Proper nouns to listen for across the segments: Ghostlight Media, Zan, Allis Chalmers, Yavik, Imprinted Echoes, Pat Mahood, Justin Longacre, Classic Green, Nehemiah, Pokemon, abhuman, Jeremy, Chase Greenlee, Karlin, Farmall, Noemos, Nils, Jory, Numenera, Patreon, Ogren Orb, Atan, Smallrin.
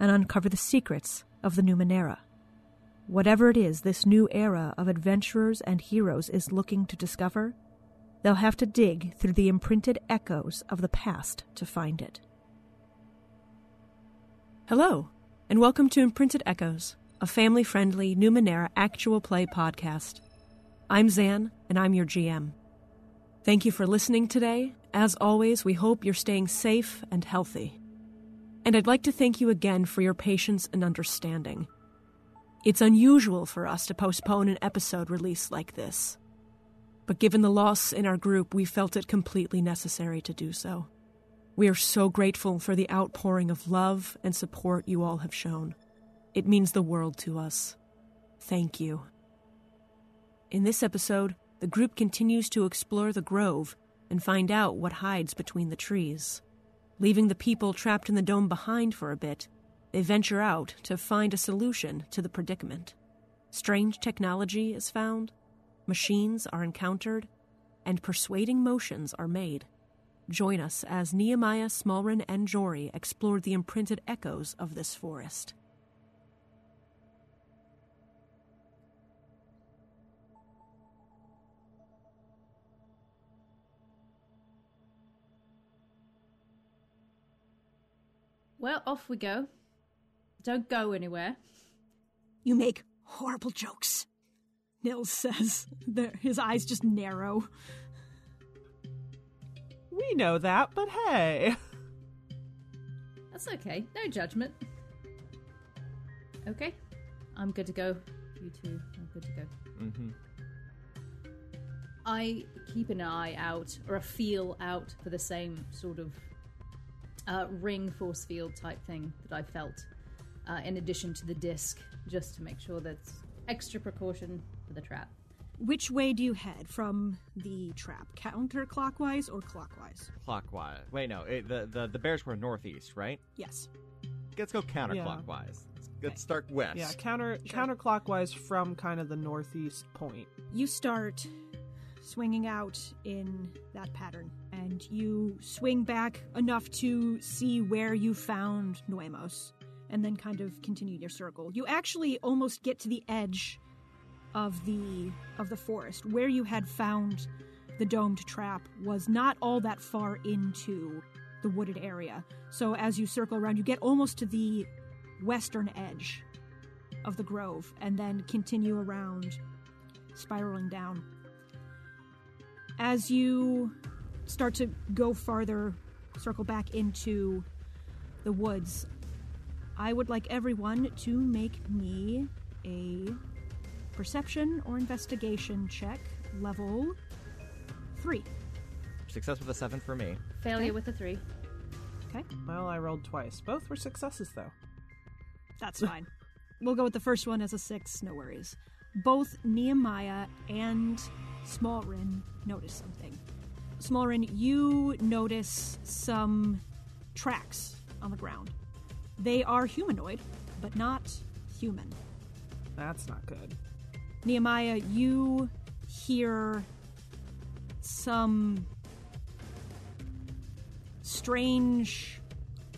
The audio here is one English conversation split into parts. and uncover the secrets of the Numenera. Whatever it is this new era of adventurers and heroes is looking to discover, they'll have to dig through the imprinted echoes of the past to find it. Hello, and welcome to Imprinted Echoes, a family-friendly Numenera actual play podcast. I'm Zan, and I'm your GM. Thank you for listening today. As always, we hope you're staying safe and healthy. And I'd like to thank you again for your patience and understanding. It's unusual for us to postpone an episode release like this, but given the loss in our group, we felt it completely necessary to do so. We are so grateful for the outpouring of love and support you all have shown. It means the world to us. Thank you. In this episode, the group continues to explore the grove and find out what hides between the trees. Leaving the people trapped in the dome behind for a bit, they venture out to find a solution to the predicament. Strange technology is found, machines are encountered, and persuading motions are made. Join us as Nehemiah, Smallrin, and Jory explore the imprinted echoes of this forest. Well, off we go. Don't go anywhere. You make horrible jokes, Nils says. His eyes just narrow. We know that, but hey. That's okay. No judgment. Okay. I'm good to go. You too. I'm good to go. Mm-hmm. I keep an eye out, or a feel out, for the same sort of ring force field type thing that I felt, in addition to the disc, just to make sure that's extra precaution for the trap. Which way do you head from the trap? Counterclockwise or clockwise? Clockwise. Wait, no. The bears were northeast, right? Yes. Let's go counterclockwise. Yeah. Let's start west. Yeah, counterclockwise from kind of the northeast point. You start swinging out in that pattern, and you swing back enough to see where you found Noemos, and then kind of continue your circle. You actually almost get to the edge of the forest. Where you had found the domed trap was not all that far into the wooded area. So as you circle around, you get almost to the western edge of the grove, and then continue around, spiraling down. As you start to go farther, circle back into the woods, I would like everyone to make me a perception or investigation check, level 3. Success with a 7 for me. Failure with a 3. Okay. Well, I rolled twice. Both were successes, though. That's fine. We'll go with the first one as a 6, no worries. Both Nehemiah and Smallrin notice something. Smallrin, you notice some tracks on the ground. They are humanoid, but not human. That's not good. Nehemiah, you hear some strange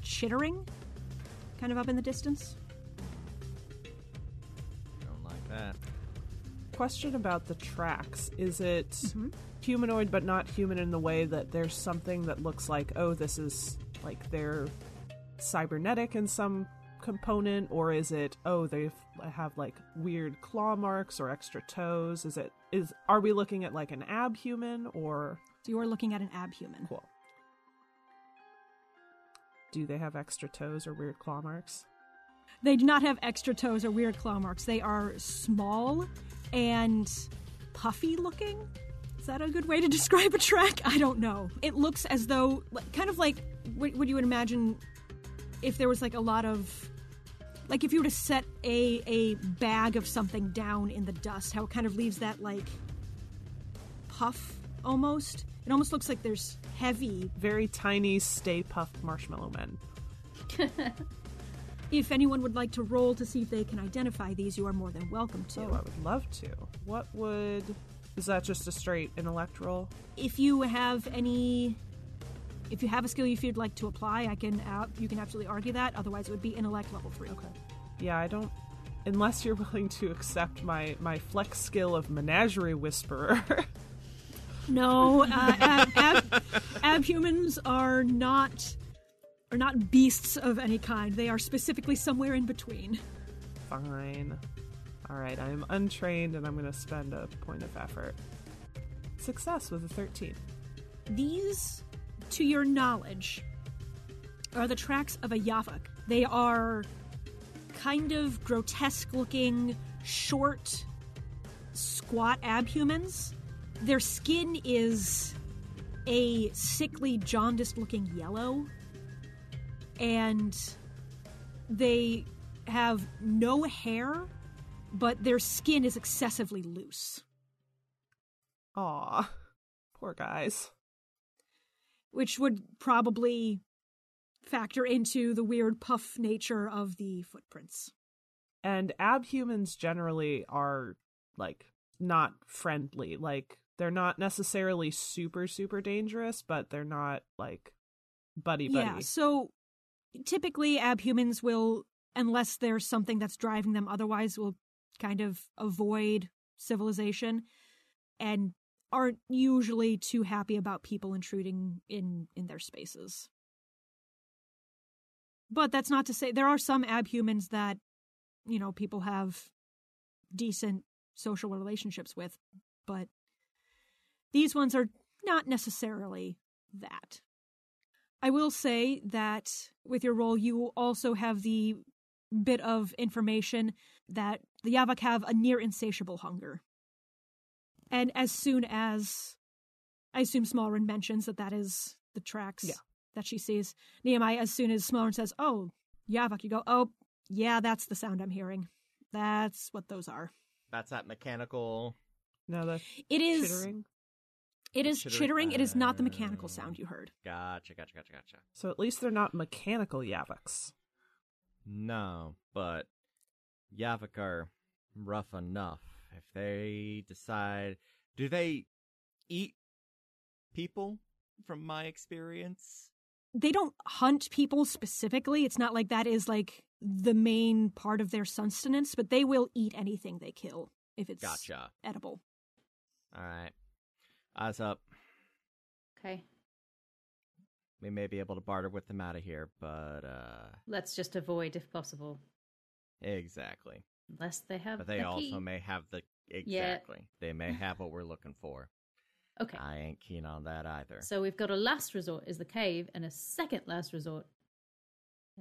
chittering kind of up in the distance. Don't like that. Question about the tracks. Is it humanoid but not human in the way that there's something that looks like, oh, this is like they're cybernetic in some component, or is it, oh, they have like weird claw marks or extra toes? Are we looking at like an ab-human, or? So you're looking at an ab-human. Cool. Do they have extra toes or weird claw marks? They do not have extra toes or weird claw marks. They are small and puffy looking. Is that a good way to describe a track? I don't know. It looks as though, kind of like, what you would imagine if there was like a lot of Like if you were to set a bag of something down in the dust, how it kind of leaves that like puff almost. It almost looks like there's heavy, very tiny, Stay Puffed Marshmallow Men. If anyone would like to roll to see if they can identify these, you are more than welcome to. Oh, I would love to. What would... Is that just a straight intellect roll? If you have a skill if you'd like to apply, you can absolutely argue that. Otherwise, it would be intellect level 3. Okay. Yeah, I don't... Unless you're willing to accept my flex skill of Menagerie Whisperer. No, abhumans are not beasts of any kind. They are specifically somewhere in between. Fine. All right, I'm untrained, and I'm going to spend a point of effort. Success with a 13. These, to your knowledge, are the tracks of a Yavik. They are kind of grotesque-looking, short, squat abhumans. Their skin is a sickly, jaundiced-looking yellow, and they have no hair, but their skin is excessively loose. Aww. Poor guys. Which would probably factor into the weird puff nature of the footprints. And abhumans generally are, like, not friendly. Like, they're not necessarily super, super dangerous, but they're not, like, buddy-buddy. Yeah, so... Typically, abhumans will, unless there's something that's driving them otherwise, will kind of avoid civilization and aren't usually too happy about people intruding in their spaces. But that's not to say there are some abhumans that, you know, people have decent social relationships with, but these ones are not necessarily that. I will say that with your role, you also have the bit of information that the Yavik have a near insatiable hunger. And as soon as, I assume Smallrin mentions that is the tracks that she sees, Nehemiah, as soon as Smallrin says, oh, Yavik, you go, oh, yeah, that's the sound I'm hearing. That's what those are. That's that mechanical... No, that's chittering. It is chittering. It is not the mechanical sound you heard. Gotcha. So at least they're not mechanical Yaviks. No, but Yavik are rough enough. If they decide... Do they eat people, from my experience? They don't hunt people specifically. It's not like that is, like, the main part of their sustenance, but they will eat anything they kill if it's edible. All right. Eyes up. Okay. We may be able to barter with them out of here, but... Let's just avoid if possible. Exactly. Unless they have the key. But they also may have the... Exactly. Yeah. They may have what we're looking for. Okay. I ain't keen on that either. So we've got a last resort is the cave, and a second last resort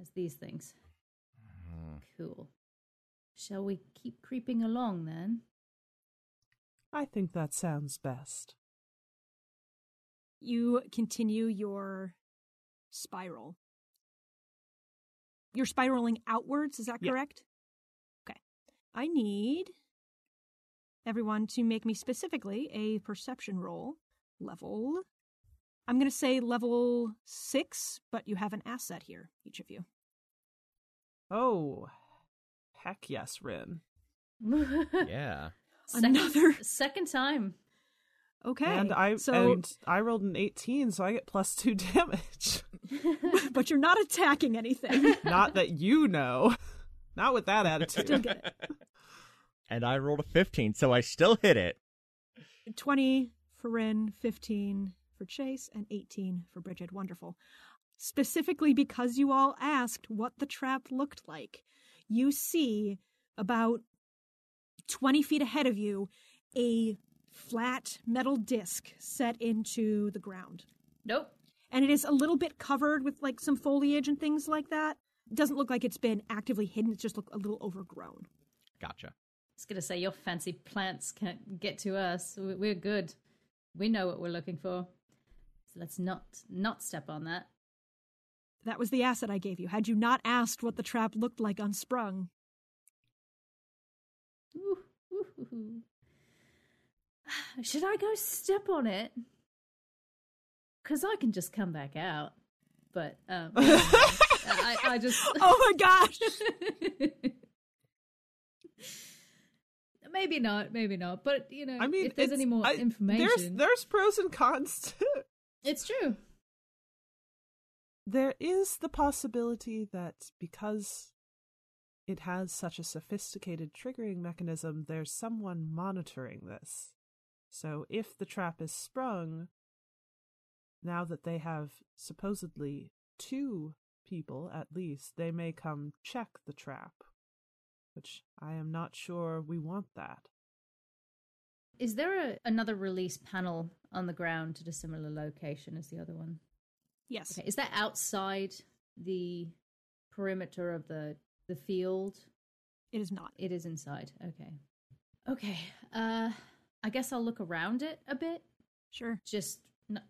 is these things. Mm-hmm. Cool. Shall we keep creeping along, then? I think that sounds best. You continue your spiral. You're spiraling outwards, is that correct? Okay. I need everyone to make me specifically a perception roll. I'm going to say level 6, but you have an asset here, each of you. Oh. Heck yes, Rin. Yeah. Another. Second time. Okay. And I rolled an 18, so I get +2 damage. But you're not attacking anything. Not that you know. Not with that attitude. Still get it. And I rolled a 15, so I still hit it. 20 for Rin, 15 for Chase, and 18 for Bridget. Wonderful. Specifically because you all asked what the trap looked like, you see about 20 feet ahead of you a flat metal disc set into the ground. Nope. And it is a little bit covered with like some foliage and things like that. It doesn't look like it's been actively hidden. It just looks a little overgrown. Gotcha. I was going to say, your fancy plants can't get to us. We're good. We know what we're looking for. So let's not step on that. That was the asset I gave you. Had you not asked what the trap looked like unsprung. Ooh. Should I go step on it? Because I can just come back out. But, I just... Oh my gosh! Maybe not. But, you know, I mean, if there's any more information... There's pros and cons too. It's true. There is the possibility that because it has such a sophisticated triggering mechanism, there's someone monitoring this. So if the trap is sprung, now that they have supposedly 2 people at least, they may come check the trap, which I am not sure we want that. Is there another release panel on the ground at a similar location as the other one? Yes. Okay. Is that outside the perimeter of the field? It is not. It is inside. Okay. I guess I'll look around it a bit. Sure. Just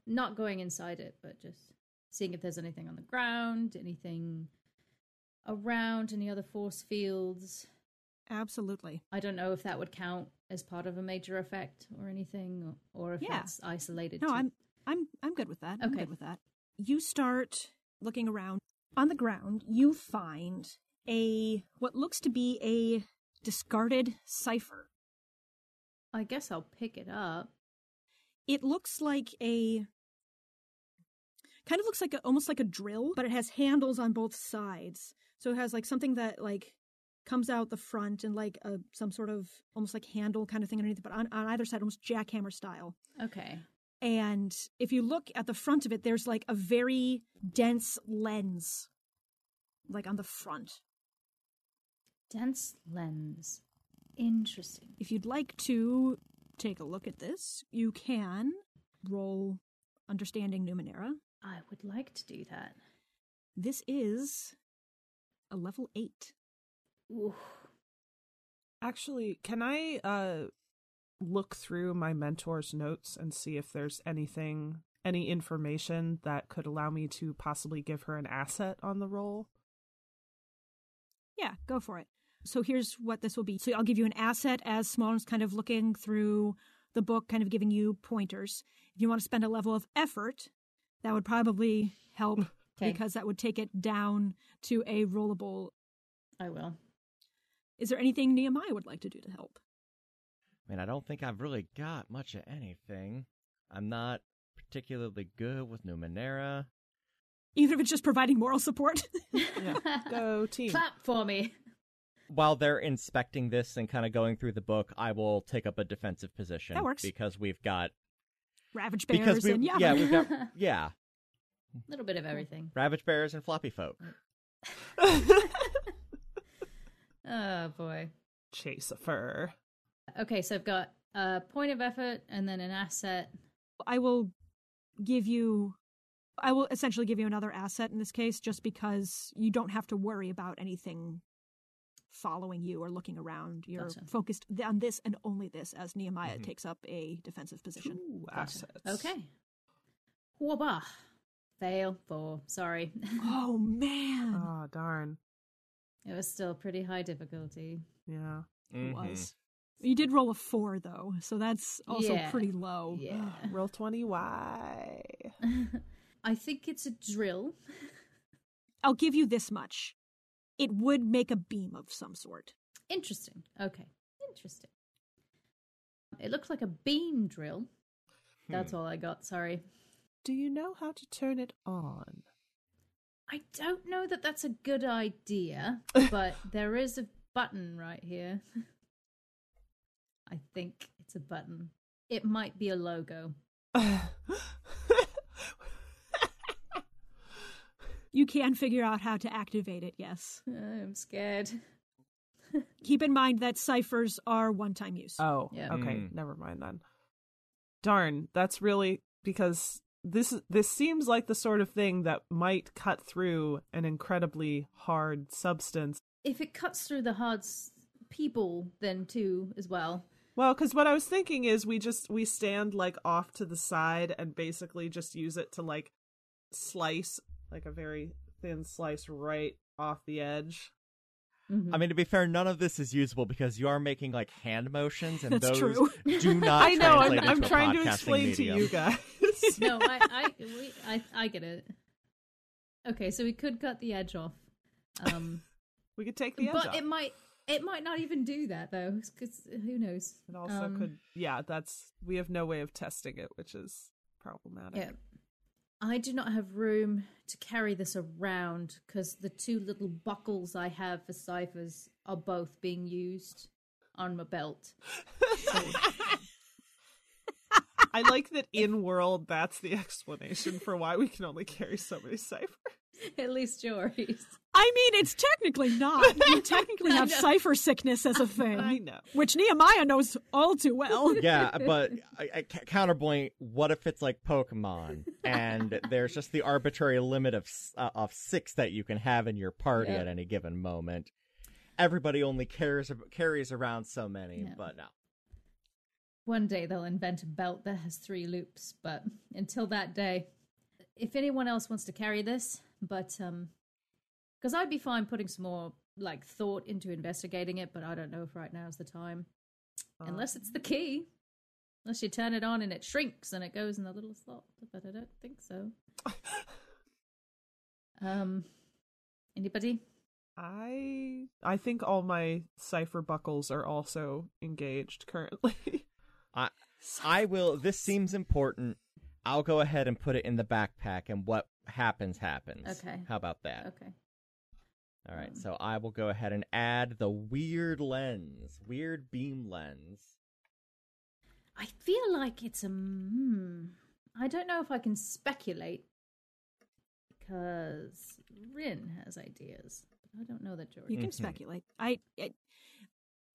not going inside it, but just seeing if there's anything on the ground, anything around, any other force fields. Absolutely. I don't know if that would count as part of a major effect or anything, or if it's isolated. No, I'm good with that. Okay. I'm good with that. You start looking around. On the ground, you find what looks to be a discarded cipher. I guess I'll pick it up. It looks like almost like a drill, but it has handles on both sides. So it has like something that like comes out the front and like some sort of almost like handle kind of thing underneath it, but on either side, almost jackhammer style. Okay. And if you look at the front of it, there's like a very dense lens, like on the front. Dense lens. Interesting. If you'd like to take a look at this, you can roll Understanding Numenera. I would like to do that. This is a level 8. Ooh. Actually, can I... look through my mentor's notes and see if there's any information that could allow me to possibly give her an asset on the roll? Yeah, go for it. So here's what this will be. So I'll give you an asset as Smallrin's kind of looking through the book, kind of giving you pointers. If you want to spend a level of effort, that would probably help because that would take it down to a rollable. I will. Is there anything Nehemiah would like to do to help? I mean, I don't think I've really got much of anything. I'm not particularly good with Numenera. Even if it's just providing moral support. Yeah. Go team. Clap for me. While they're inspecting this and kind of going through the book, I will take up a defensive position. That works. Because we've got... Ravage bears and Yavik. Yeah, we've got... Yeah. A little bit of everything. Ravage bears and floppy folk. Oh, boy. Chase a fur. Okay, so I've got a point of effort and then an asset. I will essentially give you another asset in this case, just because you don't have to worry about anything following you or looking around. You're focused on this and only this, as Nehemiah takes up a defensive position. 2 assets. Okay. Whoa-bah. Fail 4. Sorry. Oh, man. Oh, darn. It was still pretty high difficulty. Yeah. It was. You did roll a 4, though, so that's also pretty low. Yeah. Roll 20, why? I think it's a drill. I'll give you this much. It would make a beam of some sort. Interesting. Okay. Interesting. It looks like a beam drill. That's all I got, sorry. Do you know how to turn it on? I don't know that that's a good idea, but there is a button right here. I think it's a button. It might be a logo. You can figure out how to activate it, yes. I'm scared. Keep in mind that ciphers are one-time use. Oh, yeah. Okay. Never mind then. Darn, that's really... Because this seems like the sort of thing that might cut through an incredibly hard substance. If it cuts through the hard people, then, too, as well. Well, because what I was thinking is we stand like off to the side and basically just use it to like slice like a very thin slice right off the edge. Mm-hmm. I mean, to be fair, none of this is usable because you are making like hand motions, and those do not. I know. I'm trying to explain medium. To you guys. No, I get it. Okay, so we could cut the edge off. We could take the edge off. But it might not even do that though, because who knows? It also could. Yeah, we have no way of testing it, which is problematic. Yeah. I do not have room to carry this around because the two little buckles I have for ciphers are both being used on my belt. So. I like that in world, that's the explanation for why we can only carry so many ciphers. At least Jory's. I mean, it's technically not. You technically have cipher sickness as a thing. I know. Which Nehemiah knows all too well. Yeah, but I counterpoint, what if it's like Pokemon and there's just the arbitrary limit of 6 that you can have in your party at any given moment? Everybody only carries around so many, but no. One day they'll invent a belt that has 3 loops, but until that day, if anyone else wants to carry this, but because I'd be fine putting some more like thought into investigating it, but I don't know if right now is the time, unless it's the key, unless you turn it on and it shrinks and it goes in the little slot, but I don't think so. Anybody? I think all my cipher buckles are also engaged currently. I will. This seems important. I'll go ahead and put it in the backpack, and what happens. Okay. How about that? Okay. All right. So I will go ahead and add the weird beam lens. I feel like it's a. I don't know if I can speculate because Rin has ideas. I don't know that Jory. You can speculate.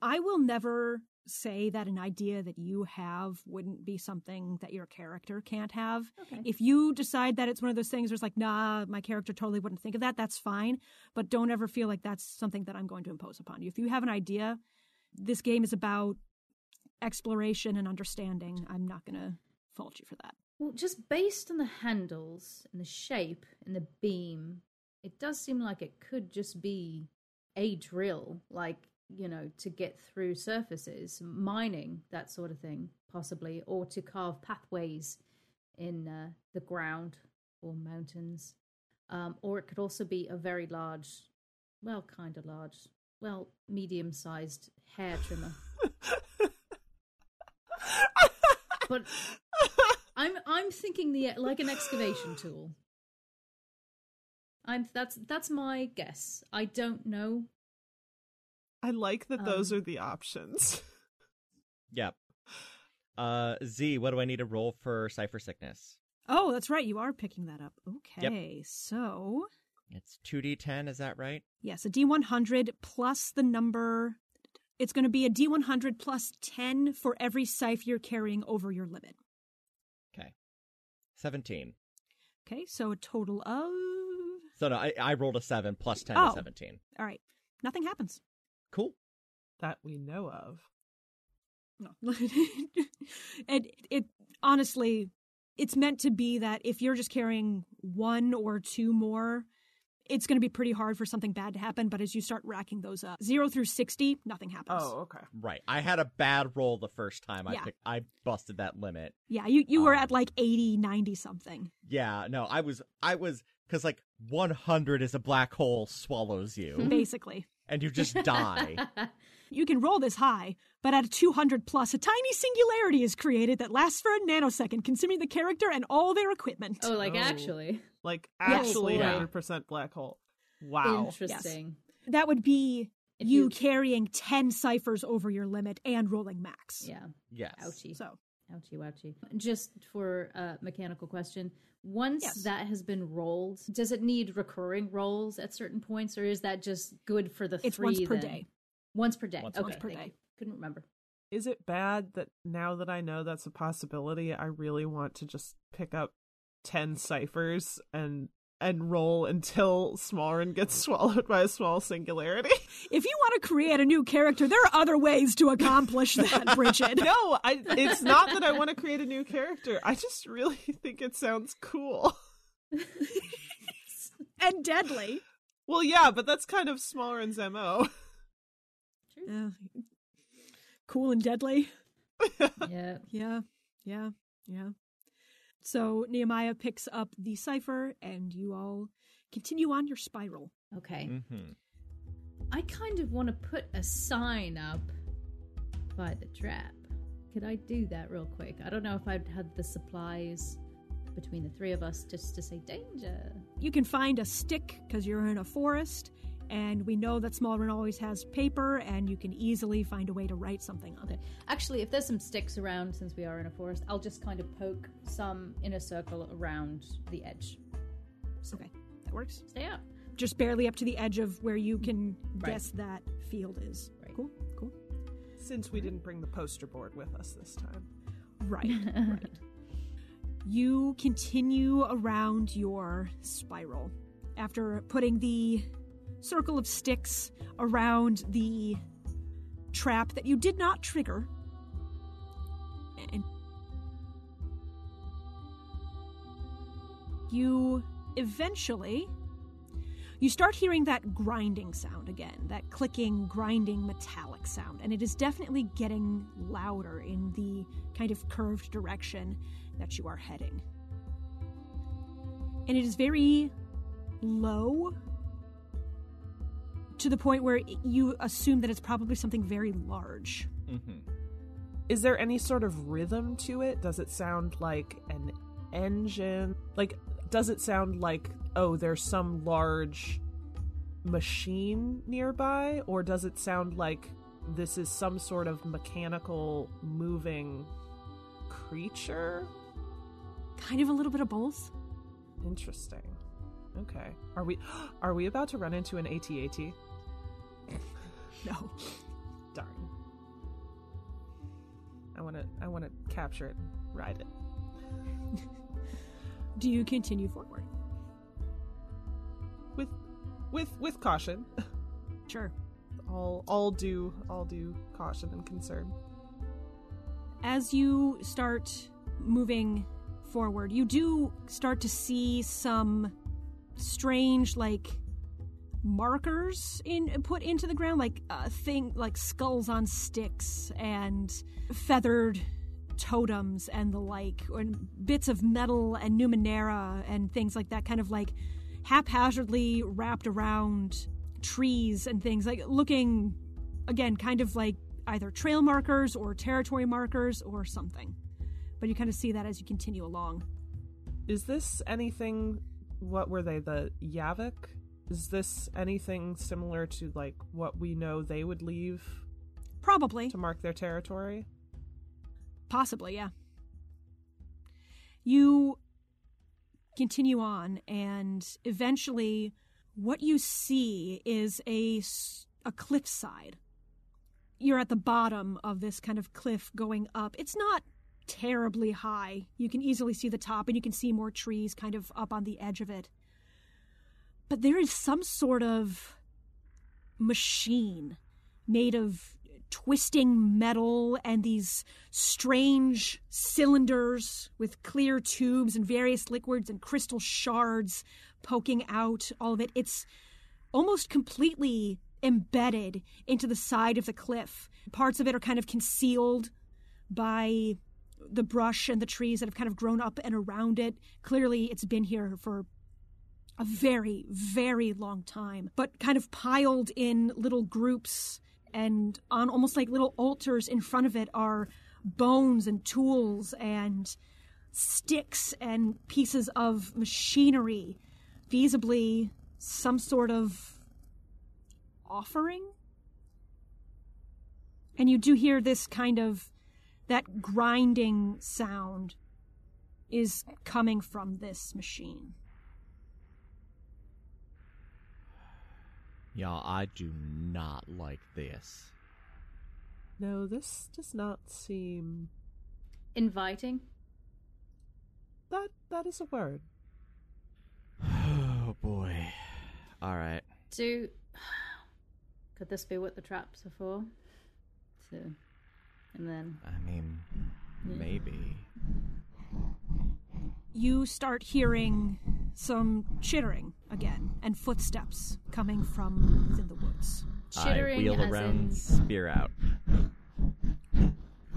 I will never say that an idea that you have wouldn't be something that your character can't have. Okay. If you decide that it's one of those things where it's like, nah, my character totally wouldn't think of that, that's fine. But don't ever feel like that's something that I'm going to impose upon you. If you have an idea, this game is about exploration and understanding. I'm not going to fault you for that. Well, just based on the handles and the shape and the beam, it does seem like it could just be a drill, like, you know, to get through surfaces, mining, that sort of thing, possibly, or to carve pathways in the ground or mountains. Or it could also be a very large, medium-sized hair trimmer. But I'm thinking like an excavation tool. That's my guess. I don't know. I like that those are the options. Yep. Z, what do I need to roll for cipher sickness? Oh, that's right. You are picking that up. Okay, yep. So... It's 2d10, is that right? Yes, a d100 plus the number... It's going to be a d100 plus 10 for every cipher you're carrying over your limit. Okay. 17. Okay, so a total of... So no, I rolled a 7 plus 10 is 17. All right. Nothing happens. Cool. That we know of. No. It honestly, it's meant to be that if you're just carrying 1 or 2 more, it's going to be pretty hard for something bad to happen. But as you start racking those up, 0 through 60, nothing happens. Oh, okay. Right. I had a bad roll the first time. I busted that limit. Yeah, you were at like 80, 90 something. Yeah. No, I was because like 100 is a black hole swallows you basically. And you just die. You can roll this high, but at a 200 plus, a tiny singularity is created that lasts for a nanosecond, consuming the character and all their equipment. Oh, actually. Like actually 100% black hole. Wow. Interesting. Yes. That would be you carrying 10 ciphers over your limit and rolling max. Yeah. Yes. Ouchie. So. Ouchie, ouchie. Just for a mechanical question, once that has been rolled, does it need recurring rolls at certain points, or is that just good for the it's 3? It's once per day. Once per day. Once per day. Couldn't remember. Is it bad that now that I know that's a possibility, I really want to just pick up 10 ciphers and roll until Smallrin gets swallowed by a small singularity? If you want to create a new character, there are other ways to accomplish that, Bridget. No, it's not that I want to create a new character. I just really think it sounds cool. and deadly. Well, yeah, but that's kind of Smallrin's MO. Cool and deadly. Yeah. So Nehemiah picks up the cipher, and you all continue on your spiral. Okay. Mm-hmm. I kind of want to put a sign up by the trap. Could I do that real quick? I don't know if I'd had the supplies between the three of us just to say danger. You can find a stick because you're in a forest, and we know that Smallrin always has paper, and you can easily find a way to write something on it. Actually, if there's some sticks around, since we are in a forest, I'll just kind of poke some in a circle around the edge. So okay, that works. Stay up. Just barely up to the edge of where you can guess that field is. Right. Cool. Since we didn't bring the poster board with us this time. Right. You continue around your spiral. After putting the circle of sticks around the trap that you did not trigger. And you eventually... You start hearing that grinding sound again, that clicking, grinding, metallic sound, and it is definitely getting louder in the kind of curved direction that you are heading. And it is very low, to the point where you assume that it's probably something very large. Mm-hmm. Is there any sort of rhythm to it? Does it sound like an engine? Like, does it sound like, oh, there's some large machine nearby? Or does it sound like this is some sort of mechanical moving creature? Kind of a little bit of both. Interesting. Okay. Are we about to run into an AT-AT? No. Darn. I wanna capture it and ride it. Do you continue forward? With caution. Sure. I'll do caution and concern. As you start moving forward, you do start to see some strange, like, markers put into the ground, like like skulls on sticks and feathered totems and the like, and bits of metal and Numenera and things like that, kind of like haphazardly wrapped around trees and things, like looking, again, kind of like either trail markers or territory markers or something. But you kind of see that as you continue along. Is this anything, what were they, the Yavik? Is this anything similar to, like, what we know they would leave? Probably. To mark their territory? Possibly, yeah. You continue on, and eventually what you see is a cliffside. You're at the bottom of this kind of cliff going up. It's not terribly high. You can easily see the top, and you can see more trees kind of up on the edge of it. But there is some sort of machine made of twisting metal and these strange cylinders with clear tubes and various liquids and crystal shards poking out, all of it. It's almost completely embedded into the side of the cliff. Parts of it are kind of concealed by the brush and the trees that have kind of grown up and around it. Clearly, it's been here for a very, very long time, but kind of piled in little groups, and on almost like little altars in front of it are bones and tools and sticks and pieces of machinery, feasibly some sort of offering. And you do hear this kind of, that grinding sound is coming from this machine. Y'all, I do not like this. No, this does not seem... inviting? That is a word. Oh, boy. All right. Could this be what the traps are for? And then... I mean, maybe. You start hearing some chittering again, and footsteps coming from within the woods. Chittering, I wheel around, spear out.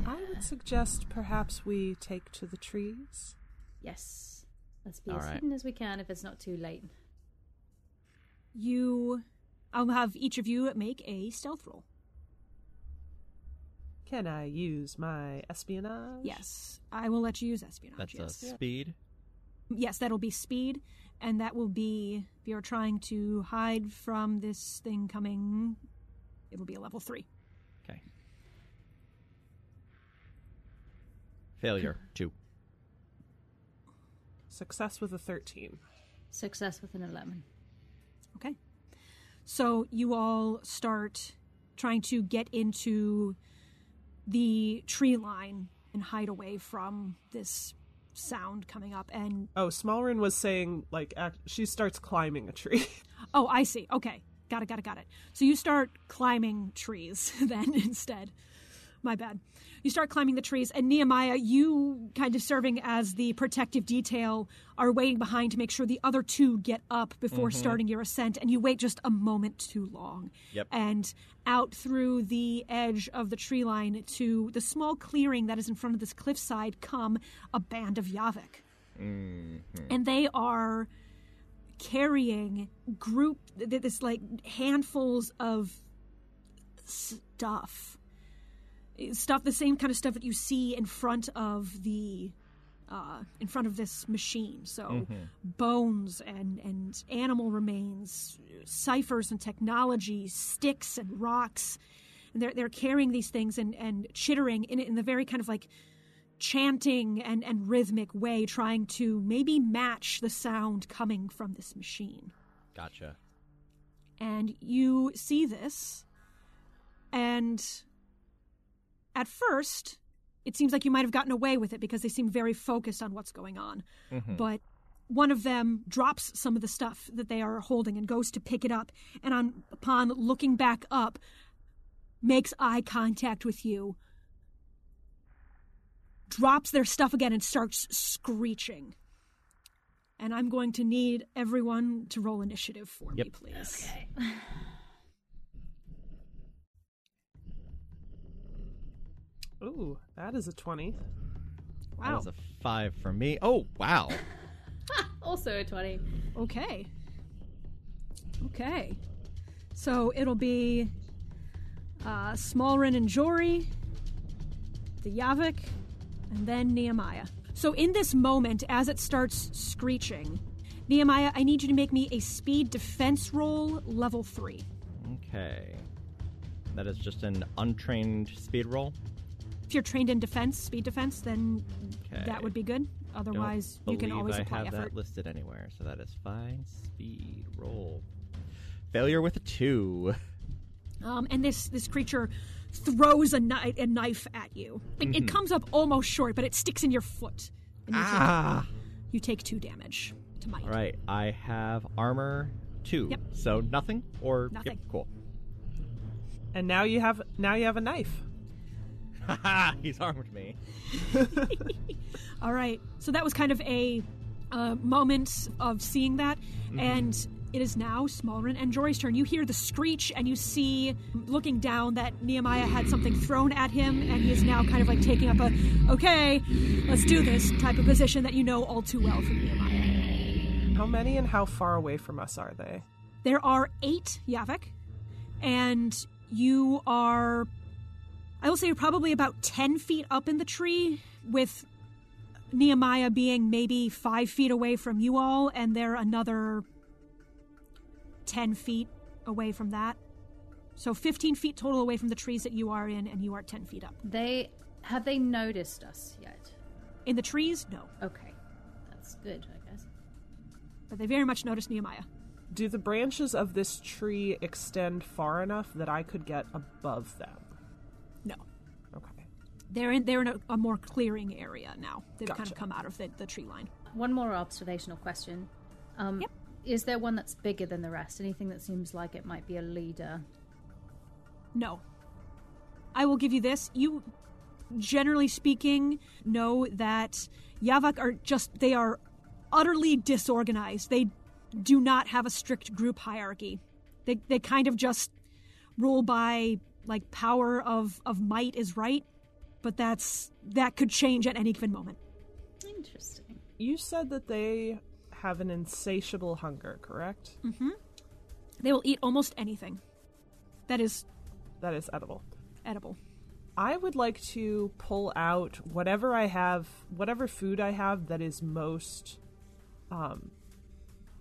I would suggest perhaps we take to the trees. Yes. Let's be as hidden as we can if it's not too late. I'll have each of you make a stealth roll. Can I use my espionage? Yes, I will let you use espionage. That's speed? Yes, that'll be speed, and that will be, if you're trying to hide from this thing coming, it'll be a level 3. Okay. Failure, 2. Success with a 13. Success with an 11. Okay. So you all start trying to get into the tree line and hide away from this sound coming up. And Smallrin was saying, she starts climbing a tree. Oh, I see. Okay. Got it. So you start climbing trees then instead. My bad. You start climbing the trees, and Nehemiah, you kind of serving as the protective detail, are waiting behind to make sure the other two get up before starting your ascent, and you wait just a moment too long. Yep. And out through the edge of the tree line to the small clearing that is in front of this cliffside come a band of Yavik. Mm-hmm. And they are carrying handfuls of stuff, the same kind of stuff that you see in front of this machine. So bones and animal remains, ciphers and technology, sticks and rocks. And they're carrying these things and chittering in the very kind of chanting and rhythmic way, trying to maybe match the sound coming from this machine. Gotcha. And you see this, and at first, it seems like you might have gotten away with it because they seem very focused on what's going on. Mm-hmm. But one of them drops some of the stuff that they are holding and goes to pick it up. And upon looking back up, makes eye contact with you, drops their stuff again, and starts screeching. And I'm going to need everyone to roll initiative for me, please. Okay. Ooh, that is a 20. Wow. That was a 5 for me. Oh, wow. Also a 20. Okay. So it'll be Smallrin and Jory, the Yavik, and then Nehemiah. So in this moment, as it starts screeching, Nehemiah, I need you to make me a speed defense roll, level 3. Okay. That is just an untrained speed roll? If you're trained in speed defense, then that would be good. Otherwise, you can always apply effort. I don't have that listed anywhere, so that is fine. Speed roll. Failure with a 2. And this creature throws a knife at you. It comes up almost short, but it sticks in your foot. And you take 2 damage to might. All right, I have armor 2, so nothing or nothing. Yep, cool. And now you have a knife. Haha, he's armed me. All right. So that was kind of a moment of seeing that. Mm-hmm. And it is now Smallrin and Jory's turn. You hear the screech, and you see, looking down, that Nehemiah had something thrown at him, and he is now kind of taking up okay, let's do this type of position that you know all too well from Nehemiah. How many and how far away from us are they? There are 8 Yavik, and you are, I will say, you're probably about 10 feet up in the tree, with Nehemiah being maybe 5 feet away from you all, and they're another 10 feet away from that. So 15 feet total away from the trees that you are in, and you are 10 feet up. Have they noticed us yet? In the trees? No. Okay. That's good, I guess. But they very much noticed Nehemiah. Do the branches of this tree extend far enough that I could get above them? No. Okay. They're in a more clearing area now. They've kind of come out of the tree line. One more observational question. Is there one that's bigger than the rest? Anything that seems like it might be a leader? No. I will give you this. You, generally speaking, know that Yavik are just, they are utterly disorganized. They do not have a strict group hierarchy. They kind of just rule by, like, power of might is right, but that could change at any given moment. Interesting. You said that they have an insatiable hunger, correct? Mm-hmm. They will eat almost anything. That is edible. Edible. I would like to pull out whatever I have, whatever food I have that is most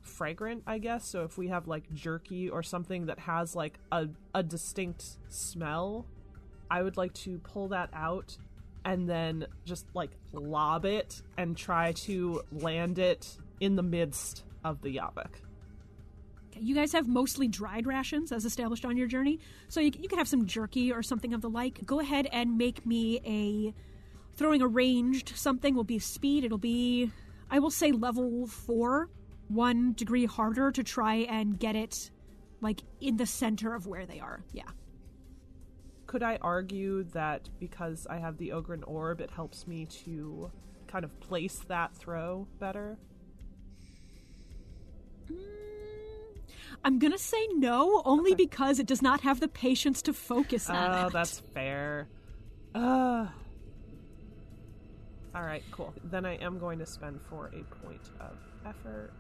fragrant, I guess. So if we have, like, jerky or something that has, like, a distinct smell, I would like to pull that out and then just, like, lob it and try to land it in the midst of the Yavik. You guys have mostly dried rations, as established on your journey. So you can have some jerky or something of the like. Go ahead and make me throwing a ranged something will be speed. It'll be, I will say, level 4, 1 degree harder to try and get it, like, in the center of where they are. Yeah. Could I argue that because I have the Ogren Orb, it helps me to kind of place that throw better? I'm going to say no, only because it does not have the patience to focus on that. Oh, that's fair. All right, cool. Then I am going to spend for a point of effort.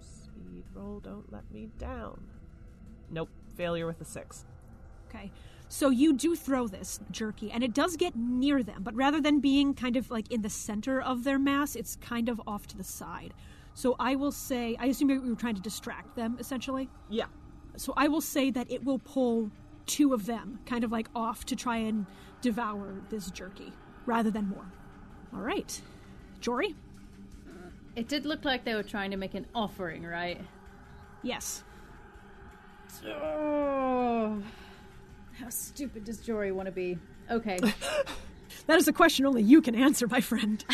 Speed roll, don't let me down. Nope, failure with a 6. Okay, so you do throw this jerky, and it does get near them, but rather than being kind of like in the center of their mass, it's kind of off to the side. So I will say, I assume we were trying to distract them, essentially? Yeah. So I will say that it will pull 2 of them, kind of like off to try and devour this jerky, rather than more. All right. Jory? It did look like they were trying to make an offering, right? Yes. Oh, how stupid does Jory want to be? Okay. That is a question only you can answer, my friend.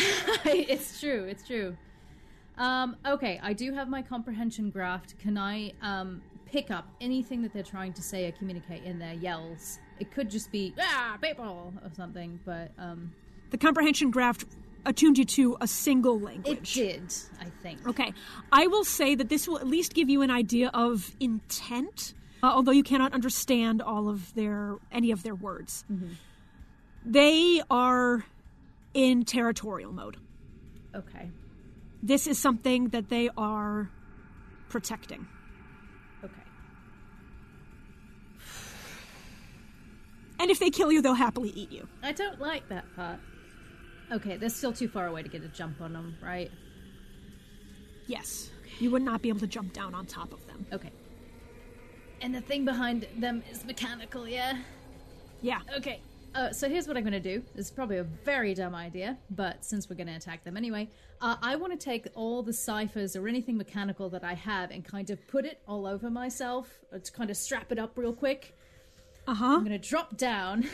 It's true. Okay, I do have my comprehension graft. Can I pick up anything that they're trying to say or communicate in their yells? It could just be, people, or something, but... The comprehension graft attuned you to a single language. It did, I think. Okay, I will say that this will at least give you an idea of intent, although you cannot understand any of their words. Mm-hmm. They are in territorial mode. Okay. This is something that they are protecting. Okay. And if they kill you, they'll happily eat you. I don't like that part. Okay, they're still too far away to get a jump on them, right? Yes. You would not be able to jump down on top of them. Okay. And the thing behind them is mechanical, yeah? Yeah. Okay. So here's what I'm going to do. This is probably a very dumb idea, but since we're going to attack them anyway, I want to take all the ciphers or anything mechanical that I have and kind of put it all over myself, to kind of strap it up real quick. Uh-huh. I'm going to drop down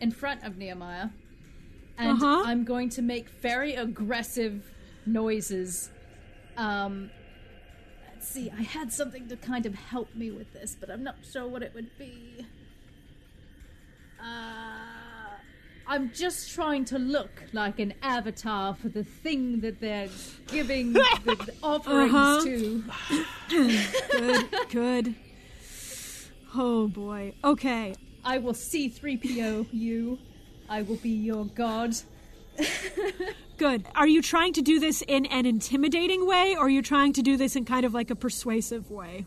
in front of Nehemiah, and I'm going to make very aggressive noises. Let's see, I had something to kind of help me with this, but I'm not sure what it would be. I'm just trying to look like an avatar for the thing that they're giving the offerings to. Good. Oh, boy. Okay. I will C-3PO you. I will be your god. Good. Are you trying to do this in an intimidating way, or are you trying to do this in kind of like a persuasive way?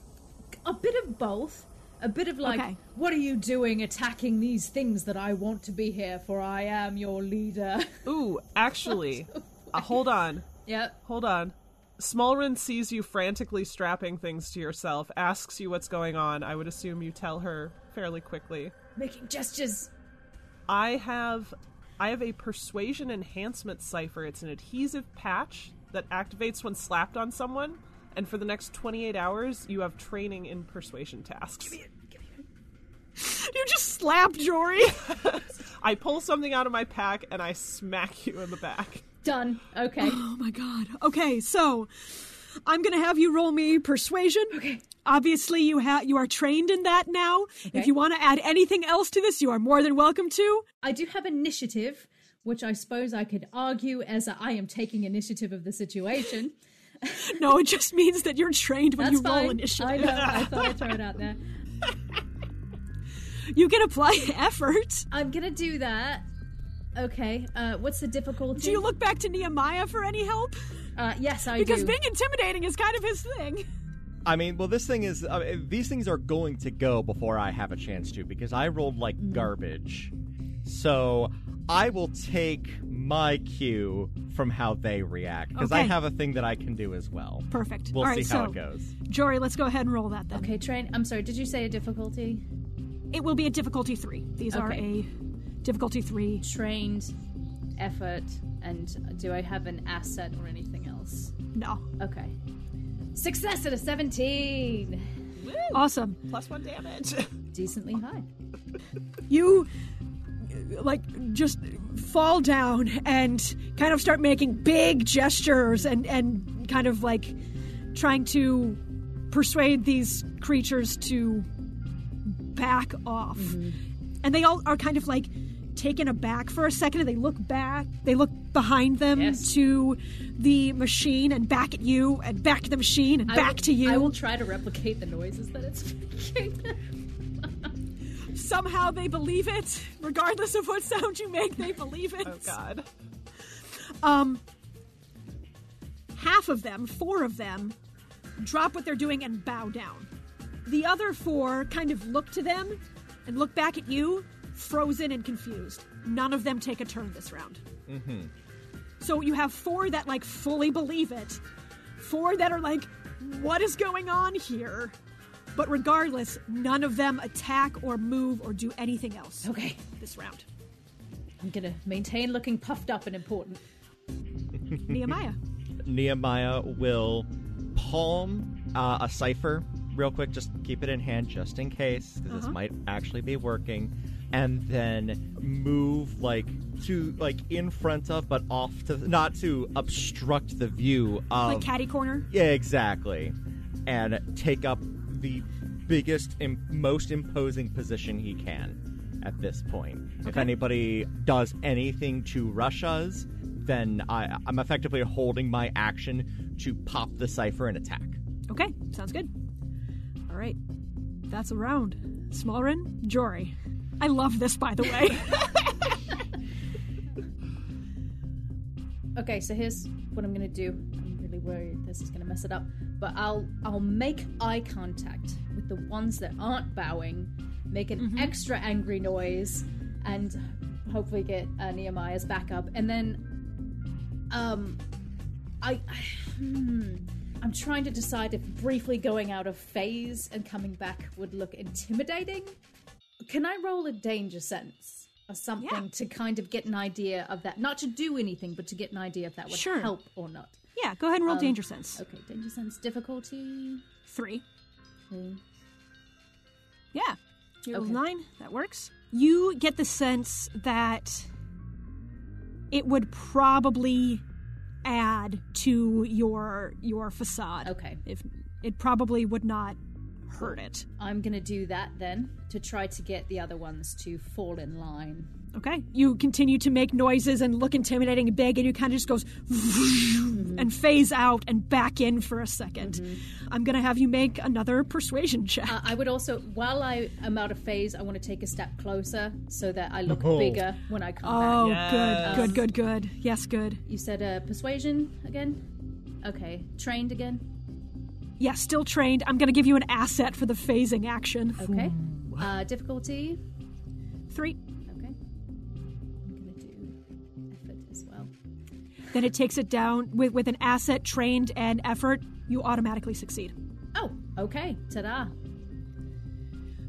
A bit of both. A bit of like, okay. What are you doing attacking these things that I want to be here for? I am your leader. Ooh, actually, hold on. Yep. Hold on. Smallrin sees you frantically strapping things to yourself, asks you what's going on. I would assume you tell her fairly quickly. Making gestures. I have a persuasion enhancement cipher. It's an adhesive patch that activates when slapped on someone. And for the next 28 hours, you have training in persuasion tasks. Give me it. You just slap Jory. I pull something out of my pack and I smack you in the back. Done. Okay. Oh, my God. Okay, so I'm going to have you roll me persuasion. Okay. Obviously, you are trained in that now. Okay. If you want to add anything else to this, you are more than welcome to. I do have initiative, which I suppose I could argue as I am taking initiative of the situation. No, it just means that you're trained when you roll initiative. I know, I thought I'd throw it out there. You can apply effort. I'm going to do that. Okay, what's the difficulty? Do you look back to Nehemiah for any help? Yes, I do. Because being intimidating is kind of his thing. I mean, well, this thing is... these things are going to go before I have a chance to, because I rolled like garbage. So I will take my cue from how they react, because I have a thing that I can do as well. Perfect. We'll see how it goes. Jory, let's go ahead and roll that then. Okay, Train. I'm sorry, did you say a difficulty? It will be a difficulty 3. These are a difficulty 3. Trained, effort, and do I have an asset or anything else? No. Okay. Success at a 17! Woo. Awesome. +1 damage. Decently high. You, like, just fall down and kind of start making big gestures and kind of, like, trying to persuade these creatures to back off. Mm-hmm. And they all are kind of, like, taken aback for a second, and they look back, they look behind them to the machine and back at you and back to the machine and back to you. I will try to replicate the noises that it's making. Somehow they believe it. Regardless of what sound you make, they believe it. Oh, God. Half of them, 4 of them, drop what they're doing and bow down. The other 4 kind of look to them and look back at you, frozen and confused. None of them take a turn this round. Mm-hmm. So you have 4 that, like, fully believe it. 4 that are like, what is going on here? But regardless, none of them attack or move or do anything else. Okay. This round. I'm going to maintain looking puffed up and important. Nehemiah. Nehemiah will palm a cipher real quick. Just keep it in hand just in case, because this might actually be working. And then move, like, to, like, in front of, but off to, not to obstruct the view of... Like catty corner? Yeah, exactly. And take up the biggest, most imposing position he can at this point. Okay. If anybody does anything to rush us, then I'm effectively holding my action to pop the cipher and attack. Okay, sounds good. All right, that's a round. Smallrin, Jory. I love this, by the way. Okay, so here's what I'm going to do. I'm really worried this is going to mess it up. But I'll make eye contact with the ones that aren't bowing, make an extra angry noise, and hopefully get Nehemiah's back up. And then I'm trying to decide if briefly going out of phase and coming back would look intimidating. Can I roll a danger sense or something to kind of get an idea of that? Not to do anything, but to get an idea if that would help or not. Yeah, go ahead and roll danger sense. Okay, danger sense difficulty... 3. 3. Yeah. You roll 9. That works. You get the sense that it would probably add to your facade. Okay. If it probably would not hurt it. I'm going to do that then to try to get the other ones to fall in line. Okay. You continue to make noises and look intimidating and big, and you kind of just goes and phase out and back in for a second. I'm going to have you make another persuasion check. I would also, while I am out of phase, I want to take a step closer so that I look bigger when I come back. Oh, yes. Good. Yes, good. You said persuasion again? Okay. Trained again? Yeah, still trained. I'm going to give you an asset for the phasing action. Okay. Difficulty? 3. Okay. I'm going to do effort as well. Then it takes it down. With an asset, trained, and effort, you automatically succeed. Oh, okay. Ta-da.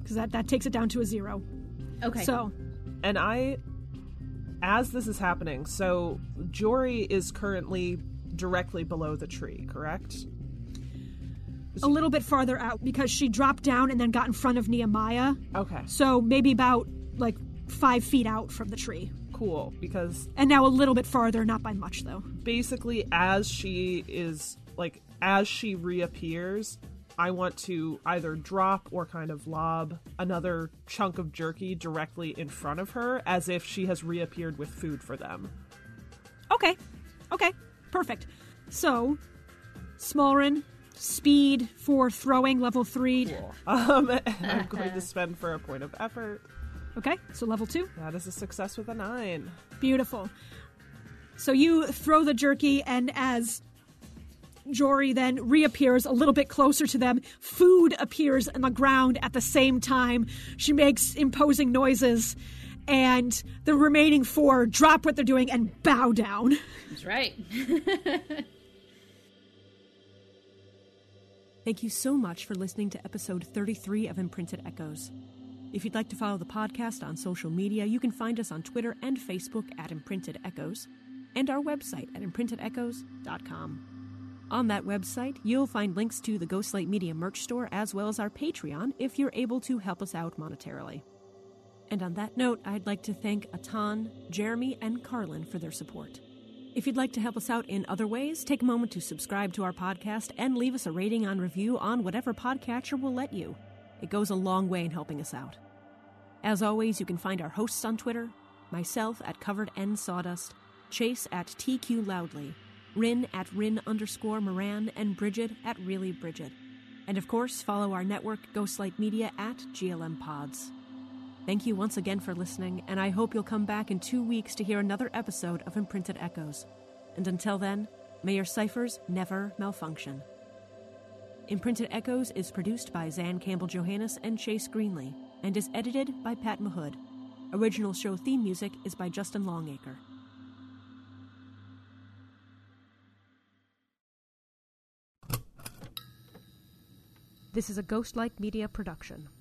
Because that takes it down to a 0. Okay. So, and I, as this is happening, so Jory is currently directly below the tree, correct? A little bit farther out, because she dropped down and then got in front of Nehemiah. Okay. So maybe about, like, 5 feet out from the tree. Cool, because... And now a little bit farther, not by much, though. Basically, as she reappears, I want to either drop or kind of lob another chunk of jerky directly in front of her as if she has reappeared with food for them. Okay. Okay. Perfect. So, Smallrin, speed for throwing, level 3. Cool. And I'm going to spend for a point of effort. Okay, so level 2. That is a success with a 9. Beautiful. So you throw the jerky, and as Jory then reappears a little bit closer to them, food appears on the ground at the same time. She makes imposing noises, and the remaining 4 drop what they're doing and bow down. That's right. Thank you so much for listening to episode 33 of Imprinted Echoes. If you'd like to follow the podcast on social media, you can find us on Twitter and Facebook at Imprinted Echoes, and our website at imprintedechoes.com. On that website, you'll find links to the Ghostlight Media merch store as well as our Patreon if you're able to help us out monetarily. And on that note, I'd like to thank Atan, Jeremy, and Karlin for their support. If you'd like to help us out in other ways, take a moment to subscribe to our podcast and leave us a rating on review on whatever podcatcher will let you. It goes a long way in helping us out. As always, you can find our hosts on Twitter, myself at CoveredNSawdust, Chase at TQLoudly, Rin at Rin_Moran, and Bridget at ReallyBridget. And of course, follow our network, Ghostlight Media, at GLM Pods. Thank you once again for listening, and I hope you'll come back in 2 weeks to hear another episode of Imprinted Echoes. And until then, may your ciphers never malfunction. Imprinted Echoes is produced by Zan Campbell-Johannes and Chase Greenlee, and is edited by Pat Mahood. Original show theme music is by Justin Longacre. This is a Ghostlight Media production.